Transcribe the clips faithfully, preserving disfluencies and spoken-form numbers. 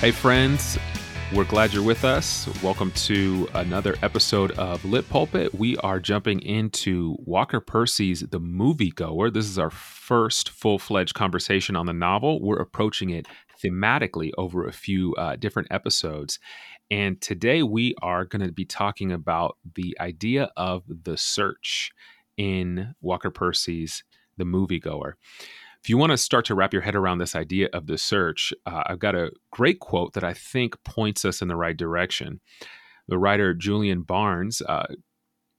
Hey friends, we're glad you're with us. Welcome to another episode of Lit Pulpit. We are jumping into Walker Percy's The Moviegoer. This is our first full-fledged conversation on the novel. We're approaching it thematically over a few uh, different episodes. And today we are going to be talking about the idea of the search in Walker Percy's The Moviegoer. If you want to start to wrap your head around this idea of the search, uh, I've got a great quote that I think points us in the right direction. The writer Julian Barnes, uh,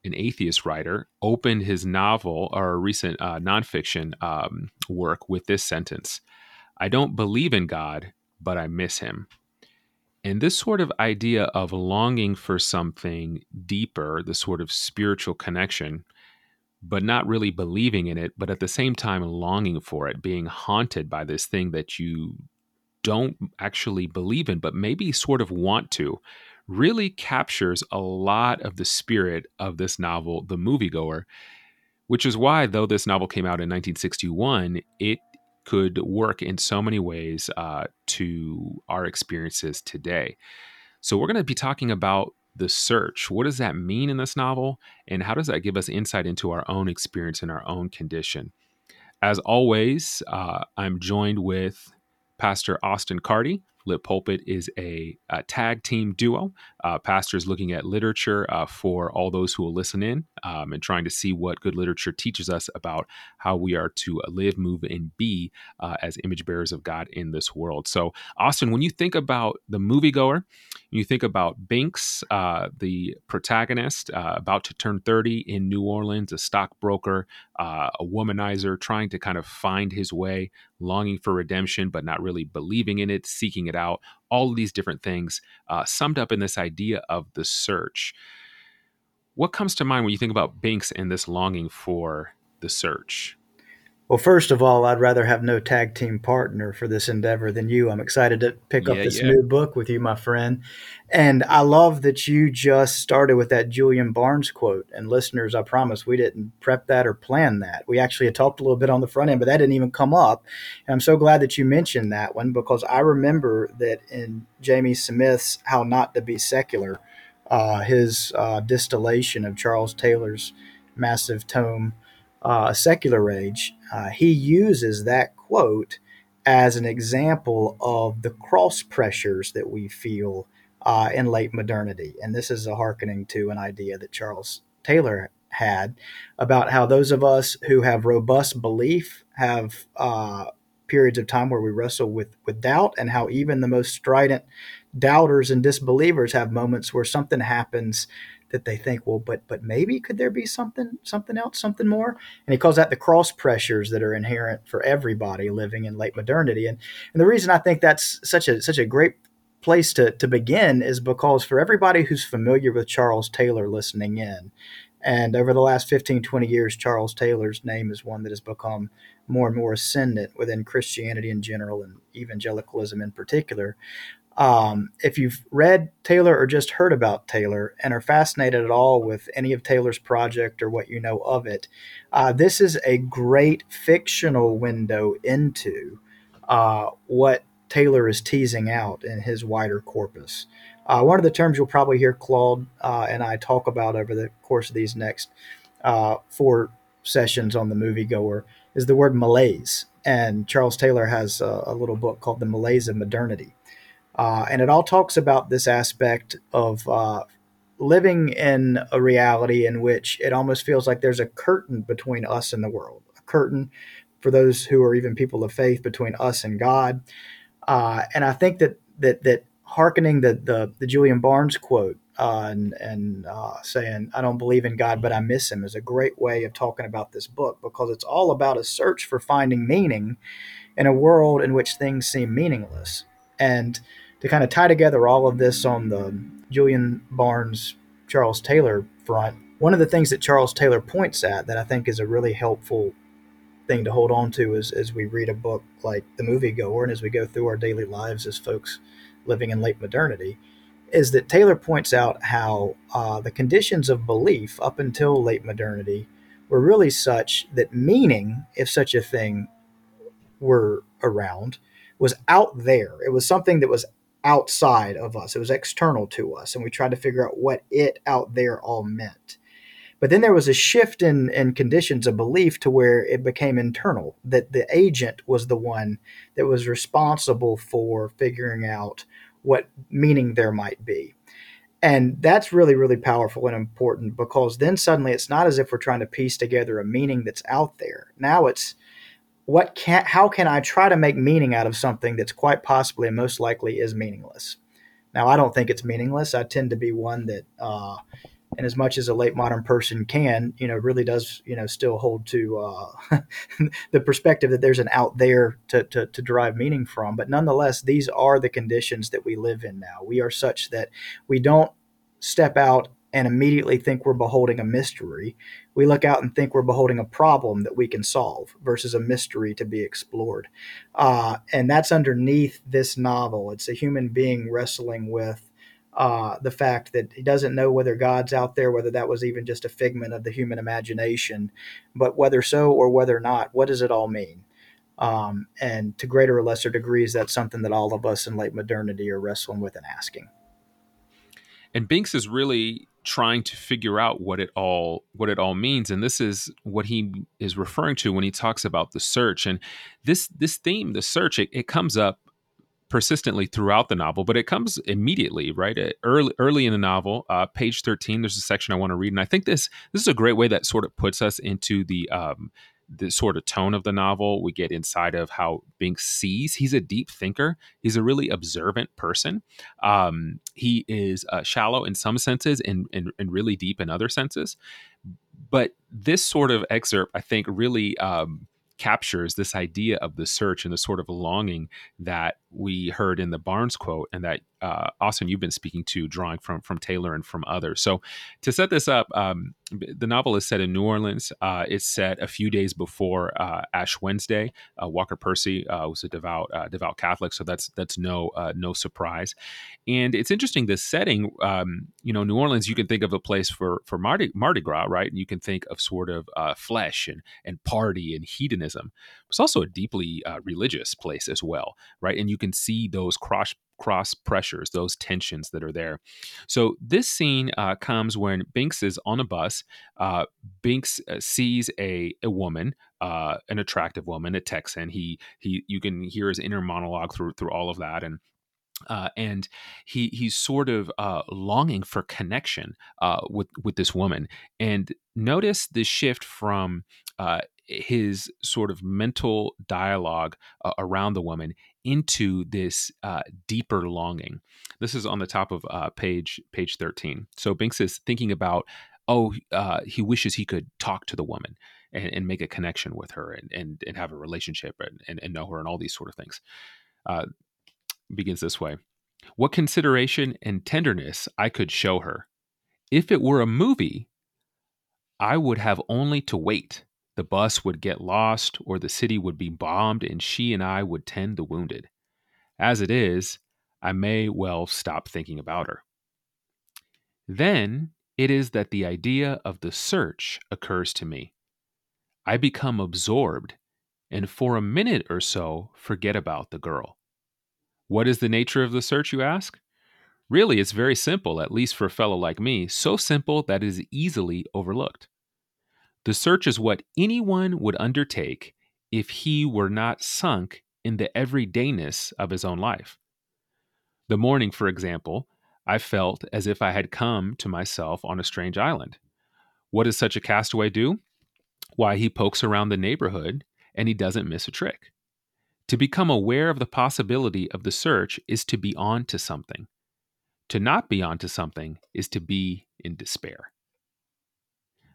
an atheist writer, opened his novel or a recent uh, nonfiction um, work with this sentence: "I don't believe in God, but I miss him." And this sort of idea of longing for something deeper, the sort of spiritual connection, but not really believing in it, but at the same time longing for it, being haunted by this thing that you don't actually believe in, but maybe sort of want to, really captures a lot of the spirit of this novel, The Moviegoer, which is why, though this novel came out in nineteen sixty-one, it could work in so many ways uh, to our experiences today. So we're going to be talking about the search. What does that mean in this novel? And how does that give us insight into our own experience and our own condition? As always, uh, I'm joined with Pastor Austin Carty. Lit Pulpit is a, a tag team duo. Uh, pastors looking at literature uh, for all those who will listen in um, and trying to see what good literature teaches us about how we are to live, move, and be uh, as image bearers of God in this world. So, Austin, when you think about The Moviegoer, you think about Binx, uh, the protagonist, uh, about to turn thirty in New Orleans, a stockbroker, uh, a womanizer, trying to kind of find his way, longing for redemption, but not really believing in it, seeking it out, all of these different things uh, summed up in this idea of the search. What comes to mind when you think about Binx and this longing for the search? Well, first of all, I'd rather have no tag team partner for this endeavor than you. I'm excited to pick yeah, up this yeah. new book with you, my friend. And I love that you just started with that Julian Barnes quote. And listeners, I promise we didn't prep that or plan that. We actually had talked a little bit on the front end, but that didn't even come up. And I'm so glad that you mentioned that one, because I remember that in Jamie Smith's How Not to Be Secular, uh, his uh, distillation of Charles Taylor's massive tome, Uh, A Secular Age, uh, he uses that quote as an example of the cross pressures that we feel uh, in late modernity. And this is a hearkening to an idea that Charles Taylor had about how those of us who have robust belief have uh, periods of time where we wrestle with, with doubt, and how even the most strident doubters and disbelievers have moments where something happens that they think, well, but but maybe could there be something, something else, something more? And he calls that the cross pressures that are inherent for everybody living in late modernity. And and the reason I think that's such a such a great place to to begin is because for everybody who's familiar with Charles Taylor listening in, and over the last fifteen, twenty years, Charles Taylor's name is one that has become more and more ascendant within Christianity in general and evangelicalism in particular. Um, if you've read Taylor or just heard about Taylor and are fascinated at all with any of Taylor's project or what you know of it, uh, this is a great fictional window into uh, what Taylor is teasing out in his wider corpus. Uh, one of the terms you'll probably hear Claude uh, and I talk about over the course of these next uh, four sessions on The Moviegoer is the word malaise. And Charles Taylor has a, a little book called The Malaise of Modernity. Uh, and it all talks about this aspect of uh, living in a reality in which it almost feels like there's a curtain between us and the world, a curtain for those who are even people of faith between us and God. Uh, and I think that that that hearkening the, the the Julian Barnes quote uh, and, and uh, saying, I don't believe in God, but I miss him, is a great way of talking about this book, because it's all about a search for finding meaning in a world in which things seem meaningless. And to kind of tie together all of this on the Julian Barnes, Charles Taylor front, one of the things that Charles Taylor points at that I think is a really helpful thing to hold on to is as we read a book like The Moviegoer and as we go through our daily lives as folks living in late modernity, is that Taylor points out how uh, the conditions of belief up until late modernity were really such that meaning, if such a thing were around, was out there. It was something that was outside of us. It was external to us, and we tried to figure out what it out there all meant. But then there was a shift in, in conditions of belief to where it became internal, that the agent was the one that was responsible for figuring out what meaning there might be. And that's really, really powerful and important, because then suddenly it's not as if we're trying to piece together a meaning that's out there. Now it's, what can, how can I try to make meaning out of something that's quite possibly and most likely is meaningless? Now, I don't think it's meaningless. I tend to be one that... Uh, And as much as a late modern person can, you know, really does, you know, still hold to uh, the perspective that there's an out there to, to to derive meaning from. But nonetheless, these are the conditions that we live in now. We are such that we don't step out and immediately think we're beholding a mystery. We look out and think we're beholding a problem that we can solve versus a mystery to be explored. Uh, and that's underneath this novel. It's a human being wrestling with Uh, the fact that he doesn't know whether God's out there, whether that was even just a figment of the human imagination, but whether so or whether not, what does it all mean? Um, and to greater or lesser degrees, that's something that all of us in late modernity are wrestling with and asking. And Binx is really trying to figure out what it all what it all means, and this is what he is referring to when he talks about the search. And this this theme, the search, it, it comes up persistently throughout the novel, but it comes immediately, right? Early early in the novel, uh, page thirteen, there's a section I want to read. And I think this this is a great way that sort of puts us into the, um, the sort of tone of the novel. We get inside of how Binx sees. He's a deep thinker. He's a really observant person. Um, he is uh, shallow in some senses and, and, and really deep in other senses. But this sort of excerpt, I think, really... Um, captures this idea of the search and the sort of longing that we heard in the Barnes quote, and that uh, Austin, you've been speaking to, drawing from from Taylor and from others. So to set this up, um, the novel is set in New Orleans. Uh, it's set a few days before uh, Ash Wednesday. Uh, Walker Percy uh, was a devout uh, devout Catholic, so that's that's no uh, no surprise. And it's interesting, this setting. Um, you know, New Orleans, you can think of a place for for Mardi, Mardi Gras, right? And you can think of sort of uh, flesh and and party and hedonism. It's also a deeply uh, religious place as well, right? And you can see those cross cross pressures, those tensions that are there. So this scene uh, comes when Binx is on a bus. Uh, Binx sees a a woman, uh, an attractive woman, a Texan. He he, you can hear his inner monologue through through all of that, and. Uh, and he he's sort of uh, longing for connection uh, with with this woman. And notice the shift from uh, his sort of mental dialogue uh, around the woman into this uh, deeper longing. This is on the top of uh, page page thirteen. So Binx is thinking about, oh, uh, he wishes he could talk to the woman and, and make a connection with her and and, and have a relationship and, and, and know her and all these sort of things. Uh, begins this way. What consideration and tenderness I could show her. If it were a movie, I would have only to wait. The bus would get lost or the city would be bombed and she and I would tend the wounded. As it is, I may well stop thinking about her. Then it is that the idea of the search occurs to me. I become absorbed and for a minute or so forget about the girl. What is the nature of the search, you ask? Really, it's very simple, at least for a fellow like me, so simple that it is easily overlooked. The search is what anyone would undertake if he were not sunk in the everydayness of his own life. The morning, for example, I felt as if I had come to myself on a strange island. What does such a castaway do? Why, he pokes around the neighborhood, and he doesn't miss a trick. To become aware of the possibility of the search is to be on to something. To not be onto something is to be in despair.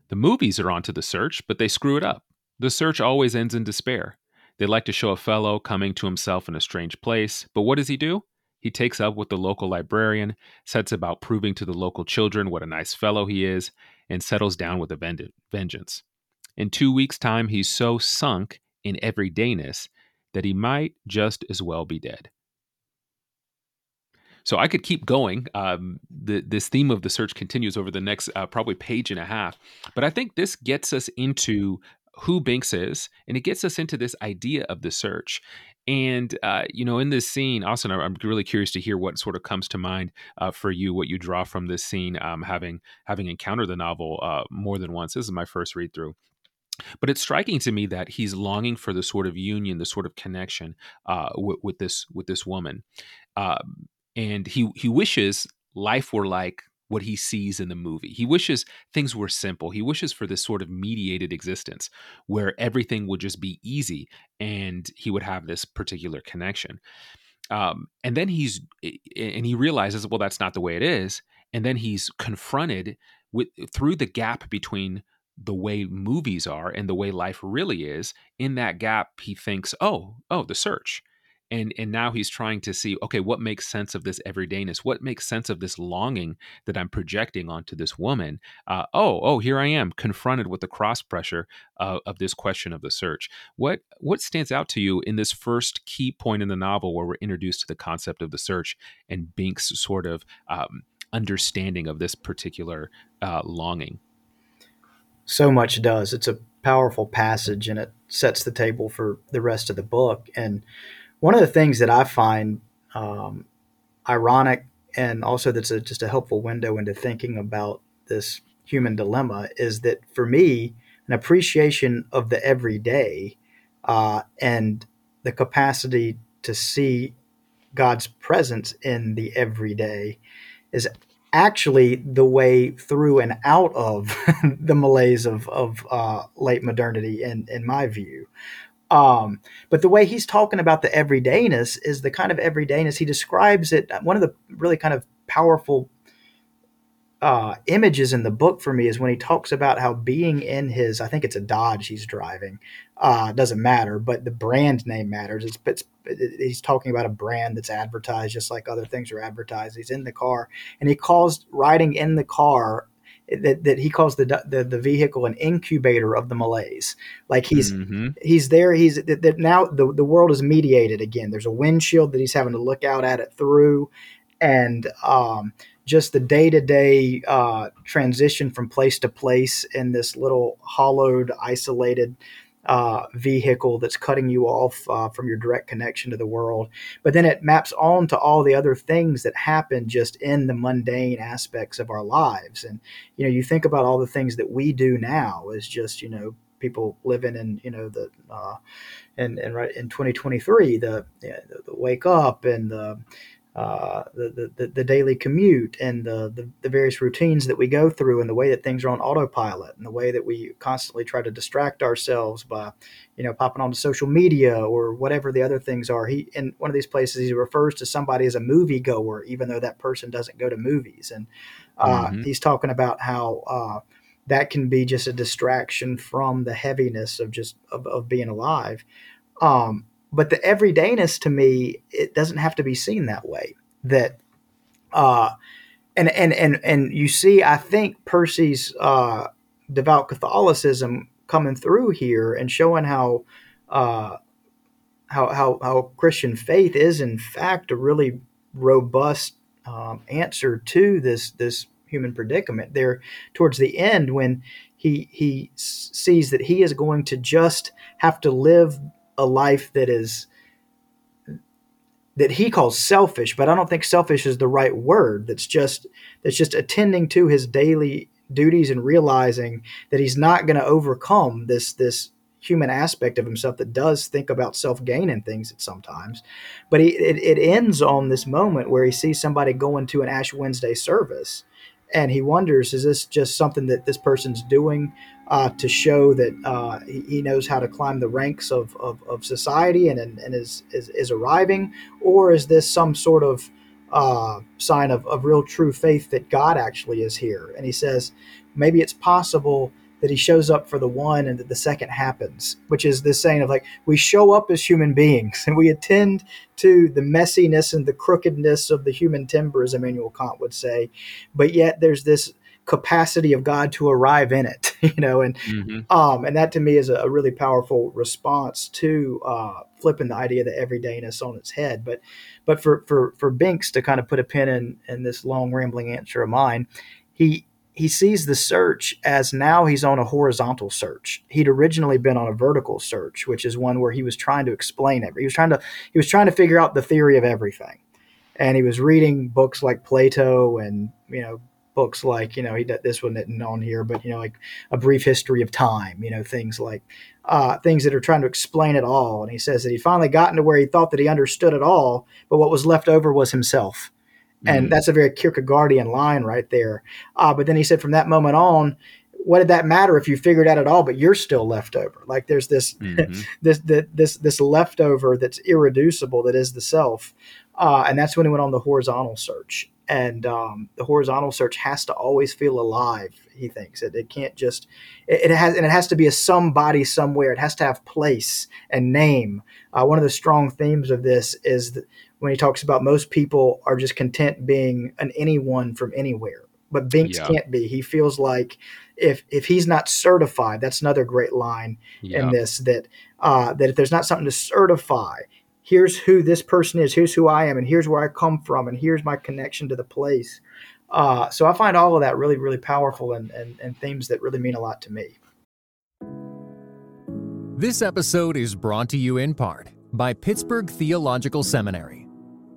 The movies are onto the search, but they screw it up. The search always ends in despair. They like to show a fellow coming to himself in a strange place, but what does he do? He takes up with the local librarian, sets about proving to the local children what a nice fellow he is, and settles down with a vengeance. In two weeks' time, he's so sunk in everydayness that he might just as well be dead. So I could keep going. Um, the, this theme of the search continues over the next uh, probably page and a half. But I think this gets us into who Binx is, and it gets us into this idea of the search. And, uh, you know, in this scene, Austin, I'm really curious to hear what sort of comes to mind uh, for you, what you draw from this scene, um, having having encountered the novel uh, more than once. This is my first read through. But it's striking to me that he's longing for the sort of union, the sort of connection uh, w- with this with this woman. Uh, and he he wishes life were like what he sees in the movie. He wishes things were simple. He wishes for this sort of mediated existence where everything would just be easy and he would have this particular connection. Um, and then he's, and he realizes, well, that's not the way it is. And then he's confronted with through the gap between the way movies are and the way life really is. In that gap, he thinks, oh, oh, the search. And and now he's trying to see, okay, what makes sense of this everydayness? What makes sense of this longing that I'm projecting onto this woman? Uh, oh, oh, here I am, confronted with the cross pressure uh, of this question of the search. What what stands out to you in this first key point in the novel where we're introduced to the concept of the search and Binx sort of um, understanding of this particular uh, longing? So much does. It's a powerful passage, and it sets the table for the rest of the book. And one of the things that I find um, ironic, and also that's a, just a helpful window into thinking about this human dilemma, is that for me, an appreciation of the everyday uh, and the capacity to see God's presence in the everyday is actually the way through and out of the malaise of, of uh, late modernity, in, in my view. Um, but the way he's talking about the everydayness is the kind of everydayness he describes it. One of the really kind of powerful uh, images in the book for me is when he talks about how being in his, I think it's a Dodge he's driving, uh, doesn't matter, but the brand name matters. It's, it's, it, he's talking about a brand that's advertised just like other things are advertised. He's in the car, and he calls riding in the car That, that he calls the, the the vehicle an incubator of the malaise. Like he's mm-hmm. he's there. He's that, that now the, the world is mediated again. There's a windshield that he's having to look out at it through, and um, just the day to day transition from place to place in this little hollowed, isolated uh, vehicle that's cutting you off uh, from your direct connection to the world. But then it maps on to all the other things that happen just in the mundane aspects of our lives. And, you know, you think about all the things that we do now is just, you know, people living in, you know, the, uh, and, and right in twenty twenty-three, the, the wake up and the, Uh, the, the the daily commute and the, the the various routines that we go through, and the way that things are on autopilot, and the way that we constantly try to distract ourselves by, you know, popping onto social media or whatever the other things are. He in one of these places he refers to somebody as a moviegoer, even though that person doesn't go to movies, and uh, mm-hmm. he's talking about how uh, that can be just a distraction from the heaviness of just of, of being alive. Um, But the everydayness to me, it doesn't have to be seen that way. That, uh, and and and and you see, I think Percy's uh, devout Catholicism coming through here and showing how, uh, how how how Christian faith is in fact a really robust um, answer to this this human predicament. There, towards the end, when he he sees that he is going to just have to live a life that is that he calls selfish, but I don't think selfish is the right word. That's just that's just attending to his daily duties and realizing that he's not going to overcome this this human aspect of himself that does think about self-gain and things at sometimes. But he, it it ends on this moment where he sees somebody going to an Ash Wednesday service, and he wonders, is this just something that this person's doing uh, to show that uh, he, he knows how to climb the ranks of, of, of society and, and, and is, is, is arriving? Or is this some sort of uh, sign of, of real true faith that God actually is here. And he says, maybe it's possible that he shows up for the one and that the second happens, which is this saying of like, we show up as human beings and we attend to the messiness and the crookedness of the human timber, as Immanuel Kant would say, but yet there's this capacity of God to arrive in it, you know, and mm-hmm. um, and that to me is a really powerful response to uh, flipping the idea of the everydayness on its head. But but for for for Binx to kind of put a pin in in this long rambling answer of mine, he he sees the search as now he's on a horizontal search. He'd originally been on a vertical search, which is one where he was trying to explain everything. He was trying to he was trying to figure out the theory of everything, and he was reading books like Plato and you know. books like, you know, he this one isn't on here, but, you know, like A Brief History of Time, you know, things like uh, things that are trying to explain it all. And he says that he finally gotten to where he thought that he understood it all, but what was left over was himself. Mm-hmm. And that's a very Kierkegaardian line right there. Uh, but then he said from that moment on, what did that matter if you figured out at all, but you're still left over? Like there's this, mm-hmm. this, the, this, this leftover that's irreducible that is the self. Uh, and that's when he went on the horizontal search. And um, the horizontal search has to always feel alive, he thinks. It, it can't just it, it has and it has to be a somebody somewhere. It has to have place and name. Uh, one of the strong themes of this is that when he talks about most people are just content being an anyone from anywhere. But Binx yeah. can't be. He feels like if if he's not certified, that's another great line yeah. in this, that uh, that if there's not something to certify, here's who this person is, here's who I am, and here's where I come from, and here's my connection to the place. Uh, so I find all of that really, really powerful and, and, and themes that really mean a lot to me. This episode is brought to you in part by Pittsburgh Theological Seminary.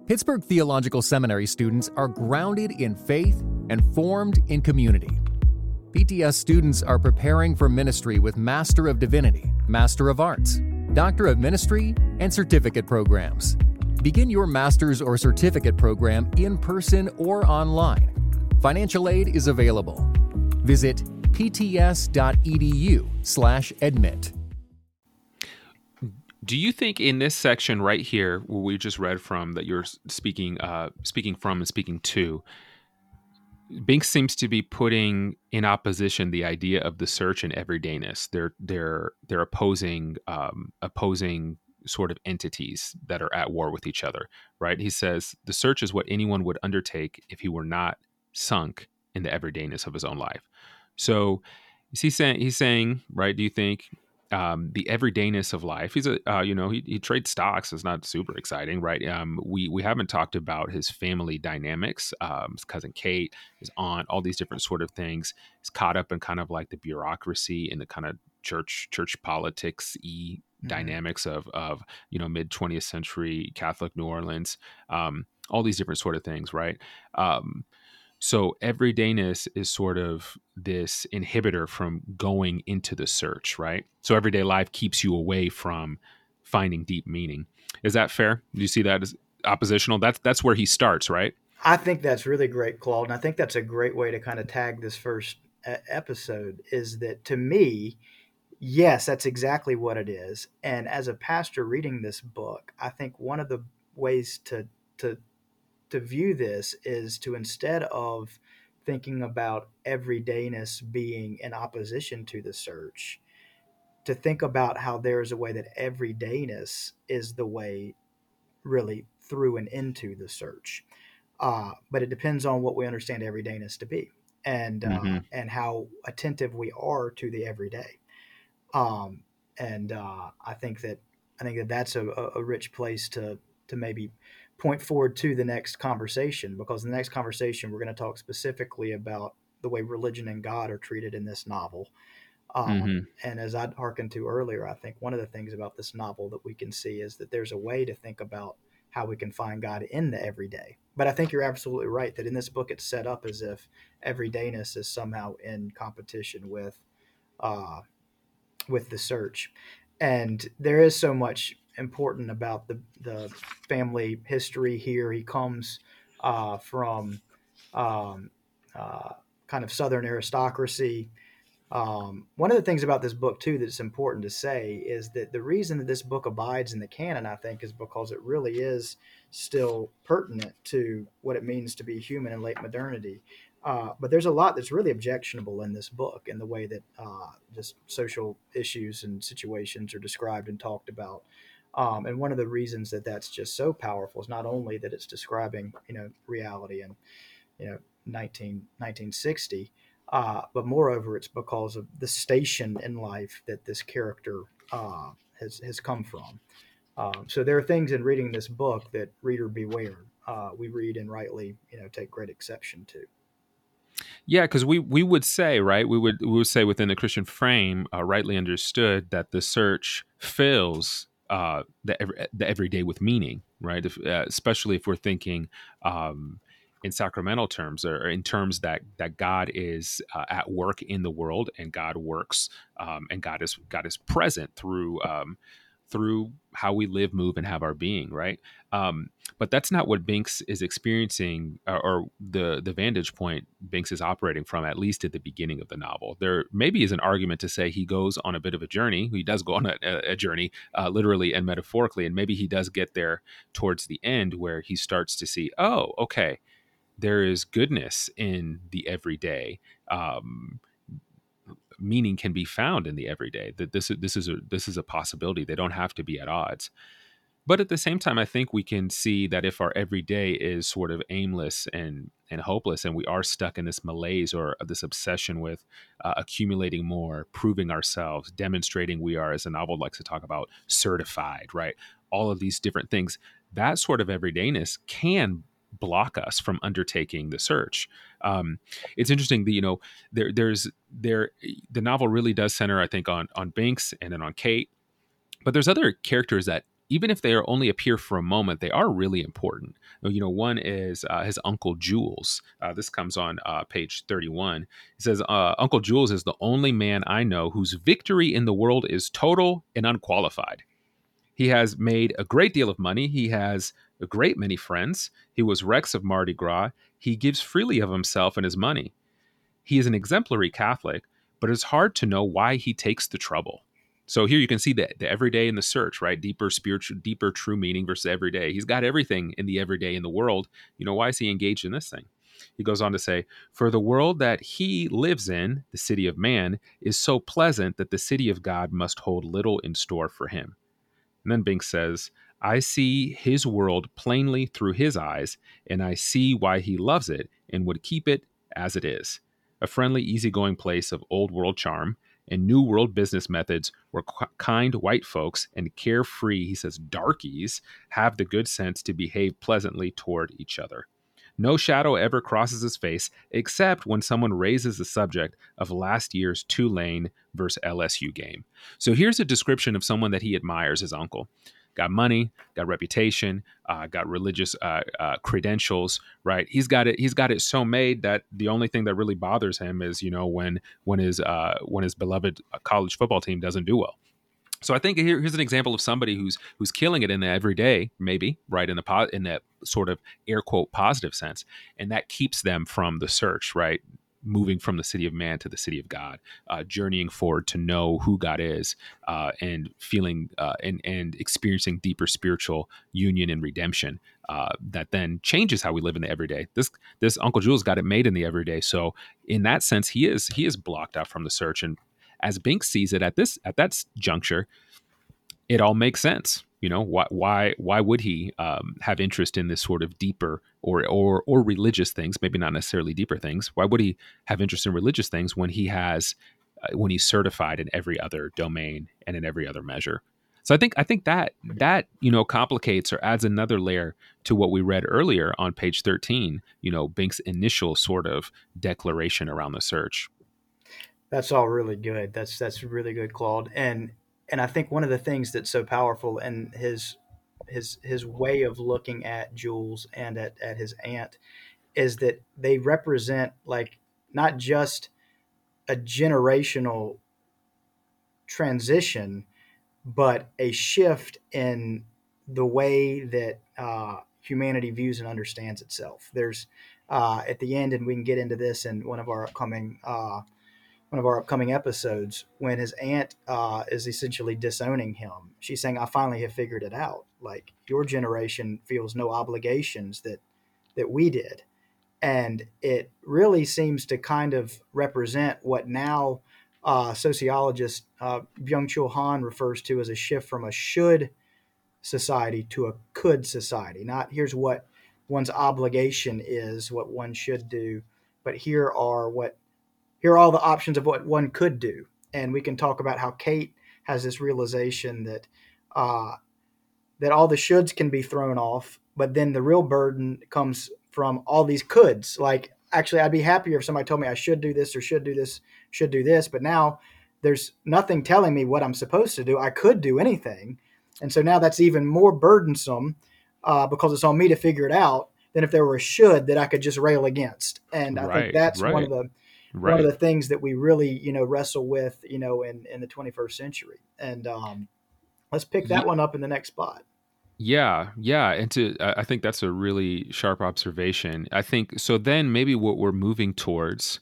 Pittsburgh Theological Seminary students are grounded in faith and formed in community. P T S students are preparing for ministry with Master of Divinity, Master of Arts, Doctor of Ministry, and certificate programs. Begin your master's or certificate program in person or online. Financial aid is available. Visit p t s dot e d u slash admit. Do you think in this section right here, where we just read from, that you're speaking, uh, speaking from and speaking to, Binx seems to be putting in opposition the idea of the search and everydayness. They're they're they're opposing um, opposing sort of entities that are at war with each other, right? He says the search is what anyone would undertake if he were not sunk in the everydayness of his own life. So is he saying he's saying right? Do you think um, the everydayness of life? He's a uh, you know he he trades stocks. It's not super exciting, right? Um, we we haven't talked about his family dynamics. Um, his cousin Kate, his aunt, all these different sort of things. He's caught up in kind of like the bureaucracy and the kind of church church politics-y mm-hmm. dynamics of of you know mid twentieth century Catholic New Orleans. Um, all these different sort of things, right? Um, So everydayness is sort of this inhibitor from going into the search, right? So everyday life keeps you away from finding deep meaning. Is that fair? Do you see that as oppositional? That's that's where he starts, right? I think that's really great, Claude. And I think that's a great way to kind of tag this first episode is that to me, yes, that's exactly what it is. And as a pastor reading this book, I think one of the ways to to to view this is to, instead of thinking about everydayness being in opposition to the search, to think about how there is a way that everydayness is the way really through and into the search. Uh, but it depends on what we understand everydayness to be and, uh, mm-hmm. and how attentive we are to the everyday. Um, and uh, I think that, I think that that's a, a rich place to, to maybe point forward to the next conversation, because in the next conversation, we're going to talk specifically about the way religion and God are treated in this novel. Um, mm-hmm. And as I hearkened to earlier, I think one of the things about this novel that we can see is that there's a way to think about how we can find God in the everyday. But I think you're absolutely right that in this book, it's set up as if everydayness is somehow in competition with, uh, with the search. And there is so much important about the the family history here. He comes uh, from um, uh, kind of Southern aristocracy. Um, one of the things about this book, too, that's important to say is that the reason that this book abides in the canon, I think, is because it really is still pertinent to what it means to be human in late modernity. Uh, but there's a lot that's really objectionable in this book in the way that uh, just social issues and situations are described and talked about. Um, and one of the reasons that that's just so powerful is not only that it's describing, you know, reality in, you know, nineteen, nineteen sixty, uh, but moreover, it's because of the station in life that this character uh, has, has come from. Um, so there are things in reading this book that reader beware, uh, we read and rightly, you know, take great exception to. Yeah, because we we would say, right, we would we would say within the Christian frame, uh, rightly understood, that the search fills uh, the, every, the everyday with meaning, right? If, uh, especially if we're thinking um, in sacramental terms, or in terms that that God is uh, at work in the world, and God works, um, and God is God is present through um, through how we live, move, and have our being, right? Um, but that's not what Binx is experiencing, or, or the the vantage point Binx is operating from, at least at the beginning of the novel. There maybe is an argument to say he goes on a bit of a journey. He does go on a, a journey, uh, literally and metaphorically, and maybe he does get there towards the end where he starts to see, oh, okay, there is goodness in the everyday. Um meaning can be found in the everyday, that this, this is a, this is a possibility. They don't have to be at odds. But at the same time, I think we can see that if our everyday is sort of aimless and, and hopeless, and we are stuck in this malaise or this obsession with uh, accumulating more, proving ourselves, demonstrating we are, as the novel likes to talk about, certified, right? All of these different things, that sort of everydayness can block us from undertaking the search. Um, it's interesting that, you know, there, there's there, the novel really does center, I think, on, on Binx and then on Kate, but there's other characters that, even if they are only appear for a moment, they are really important. You know, one is uh, his Uncle Jules. Uh, this comes on uh, page thirty-one. It says, uh, Uncle Jules is the only man I know whose victory in the world is total and unqualified. He has made a great deal of money. He has a great many friends. He was Rex of Mardi Gras. He gives freely of himself and his money. He is an exemplary Catholic, but it's hard to know why he takes the trouble. So here you can see the, the everyday in the search, right? Deeper spiritual, deeper true meaning versus everyday. He's got everything in the everyday in the world. You know, why is he engaged in this thing? He goes on to say, for the world that he lives in, the city of man, is so pleasant that the city of God must hold little in store for him. And then Binx says, I see his world plainly through his eyes, and I see why he loves it and would keep it as it is. A friendly, easygoing place of old world charm and new world business methods where qu- kind white folks and carefree, he says, darkies have the good sense to behave pleasantly toward each other. No shadow ever crosses his face except when someone raises the subject of last year's Tulane versus L S U game. So here's a description of someone that he admires, his uncle. Got money, got reputation, uh, got religious uh, uh, credentials, right? He's got it. He's got it so made that the only thing that really bothers him is, you know, when when his uh, when his beloved college football team doesn't do well. So I think here, here's an example of somebody who's who's killing it in the everyday, maybe, right, in the po- in that sort of air quote positive sense, and that keeps them from the search, right? Moving from the city of man to the city of God, uh, journeying forward to know who God is, uh, and feeling uh, and and experiencing deeper spiritual union and redemption uh, that then changes how we live in the everyday. This this Uncle Jules got it made in the everyday, so in that sense, he is he is blocked out from the search. And as Binx sees it at this at that juncture, it all makes sense. You know, why why why would he um, have interest in this sort of deeper or or or religious things? Maybe not necessarily deeper things. Why would he have interest in religious things when he has uh, when he's certified in every other domain and in every other measure? So I think I think that that, you know, complicates or adds another layer to what we read earlier on page thirteen. You know, Binx's initial sort of declaration around the search. That's all really good. That's that's really good, Claude. And. And I think one of the things that's so powerful in his his his way of looking at Jules and at, at his aunt is that they represent, like, not just a generational transition, but a shift in the way that uh, humanity views and understands itself. There's uh, at the end, and we can get into this in one of our upcoming uh, one of our upcoming episodes, when his aunt uh, is essentially disowning him. She's saying, I finally have figured it out. Like, your generation feels no obligations that that we did. And it really seems to kind of represent what now uh, sociologist uh, Byung-Chul Han refers to as a shift from a should society to a could society. Not here's what one's obligation is, what one should do, but here are what here are all the options of what one could do. And we can talk about how Kate has this realization that uh, that all the shoulds can be thrown off, but then the real burden comes from all these coulds. Like, actually, I'd be happier if somebody told me I should do this or should do this, should do this. But now there's nothing telling me what I'm supposed to do. I could do anything. And so now that's even more burdensome uh, because it's on me to figure it out than if there were a should that I could just rail against. And I right, think that's right. one of the right. one of the things that we really, you know, wrestle with, you know, in, in the twenty-first century. And um, let's pick that yeah. one up in the next spot. Yeah, yeah. And to, I think that's a really sharp observation. I think, so then maybe what we're moving towards,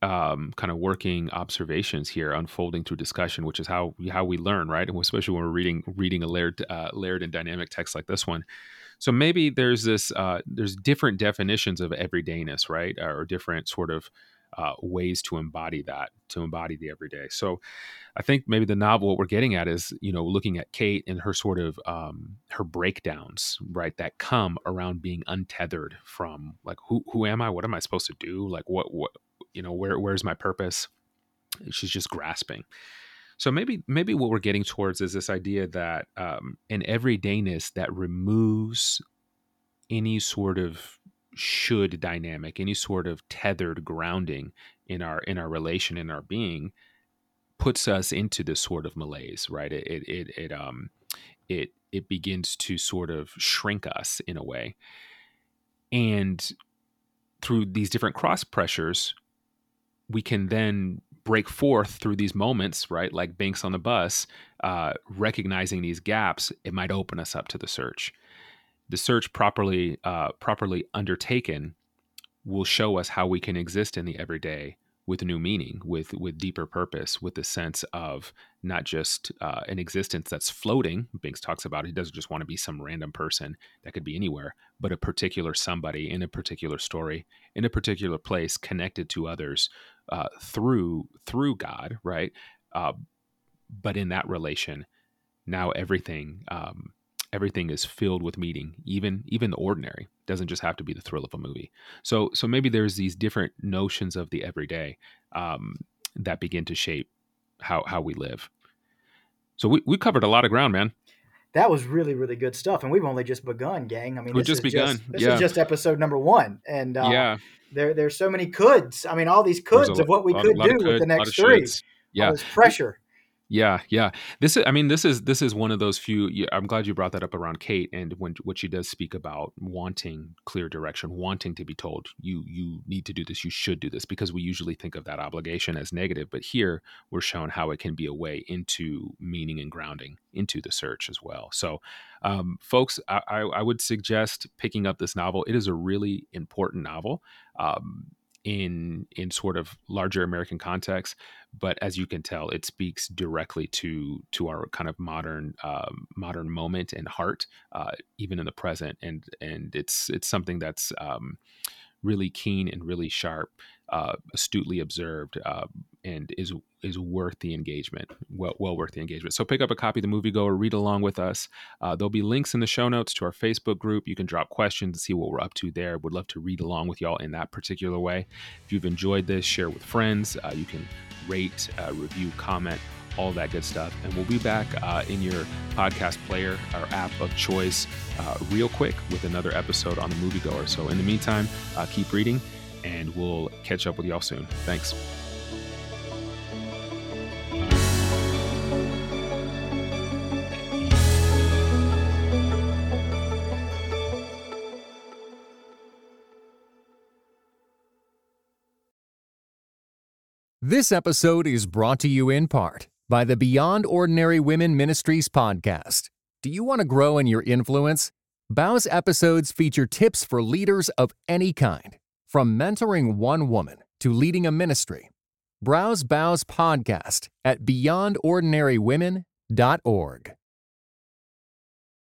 um, kind of working observations here, unfolding through discussion, which is how how we learn, right? And especially when we're reading reading a layered uh, layered and dynamic text like this one. So maybe there's this, uh, there's different definitions of everydayness, right? Or different sort of uh, ways to embody that, to embody the everyday. So I think maybe the novel, what we're getting at is, you know, looking at Kate and her sort of, um, her breakdowns, right, that come around being untethered from like, who, who am I? What am I supposed to do? Like, what, what, you know, where, where's my purpose? She's just grasping. So maybe, maybe what we're getting towards is this idea that, um, an everydayness that removes any sort of should dynamic, any sort of tethered grounding in our, in our relation, in our being, puts us into this sort of malaise, right? It, it, it, it, um, it, it begins to sort of shrink us in a way. And through these different cross pressures, we can then break forth through these moments, right? Like Binx on the bus, uh, recognizing these gaps, it might open us up to the search. The search properly, uh, properly undertaken will show us how we can exist in the everyday with new meaning, with, with deeper purpose, with a sense of not just uh, an existence that's floating. Binx talks about he doesn't just want to be some random person that could be anywhere, but a particular somebody in a particular story, in a particular place, connected to others uh, through, through God, right? Uh, but in that relation, now everything, um, everything is filled with meaning, even even the ordinary. It doesn't just have to be the thrill of a movie. So so maybe there's these different notions of the everyday um, that begin to shape how how we live. So we, we covered a lot of ground, man. That was really, really good stuff. And we've only just begun, gang. I mean, we've just begun. Just, this yeah. is just episode number one. And uh, yeah. there there's so many coulds. I mean, all these coulds of what we lot, could do could, with the next three. Yeah. All this pressure. Yeah, yeah. This is, I mean, this is this is one of those few. I'm glad you brought that up around Kate and when what she does speak about wanting clear direction, wanting to be told you you need to do this, you should do this, because we usually think of that obligation as negative. But here we're shown how it can be a way into meaning and grounding, into the search as well. So, um, folks, I, I would suggest picking up this novel. It is a really important novel. Um, in in sort of larger American context, but as you can tell, it speaks directly to to our kind of modern um, modern moment and heart, uh, even in the present. And and it's it's something that's um, really keen and really sharp, uh, astutely observed, uh, and is is worth the engagement, well well worth the engagement. So pick up a copy of The Moviegoer, read along with us. Uh, there'll be links in the show notes to our Facebook group. You can drop questions and see what we're up to there. Would love to read along with y'all in that particular way. If you've enjoyed this, share with friends. Uh, you can rate, uh, review, comment, all that good stuff. And we'll be back uh, in your podcast player or app of choice uh, real quick with another episode on The Moviegoer. So in the meantime, uh, keep reading and we'll catch up with y'all soon. Thanks. This episode is brought to you in part by the Beyond Ordinary Women Ministries podcast. Do you want to grow in your influence? Bow's episodes feature tips for leaders of any kind, from mentoring one woman to leading a ministry. Browse Bow's podcast at beyond ordinary women dot org.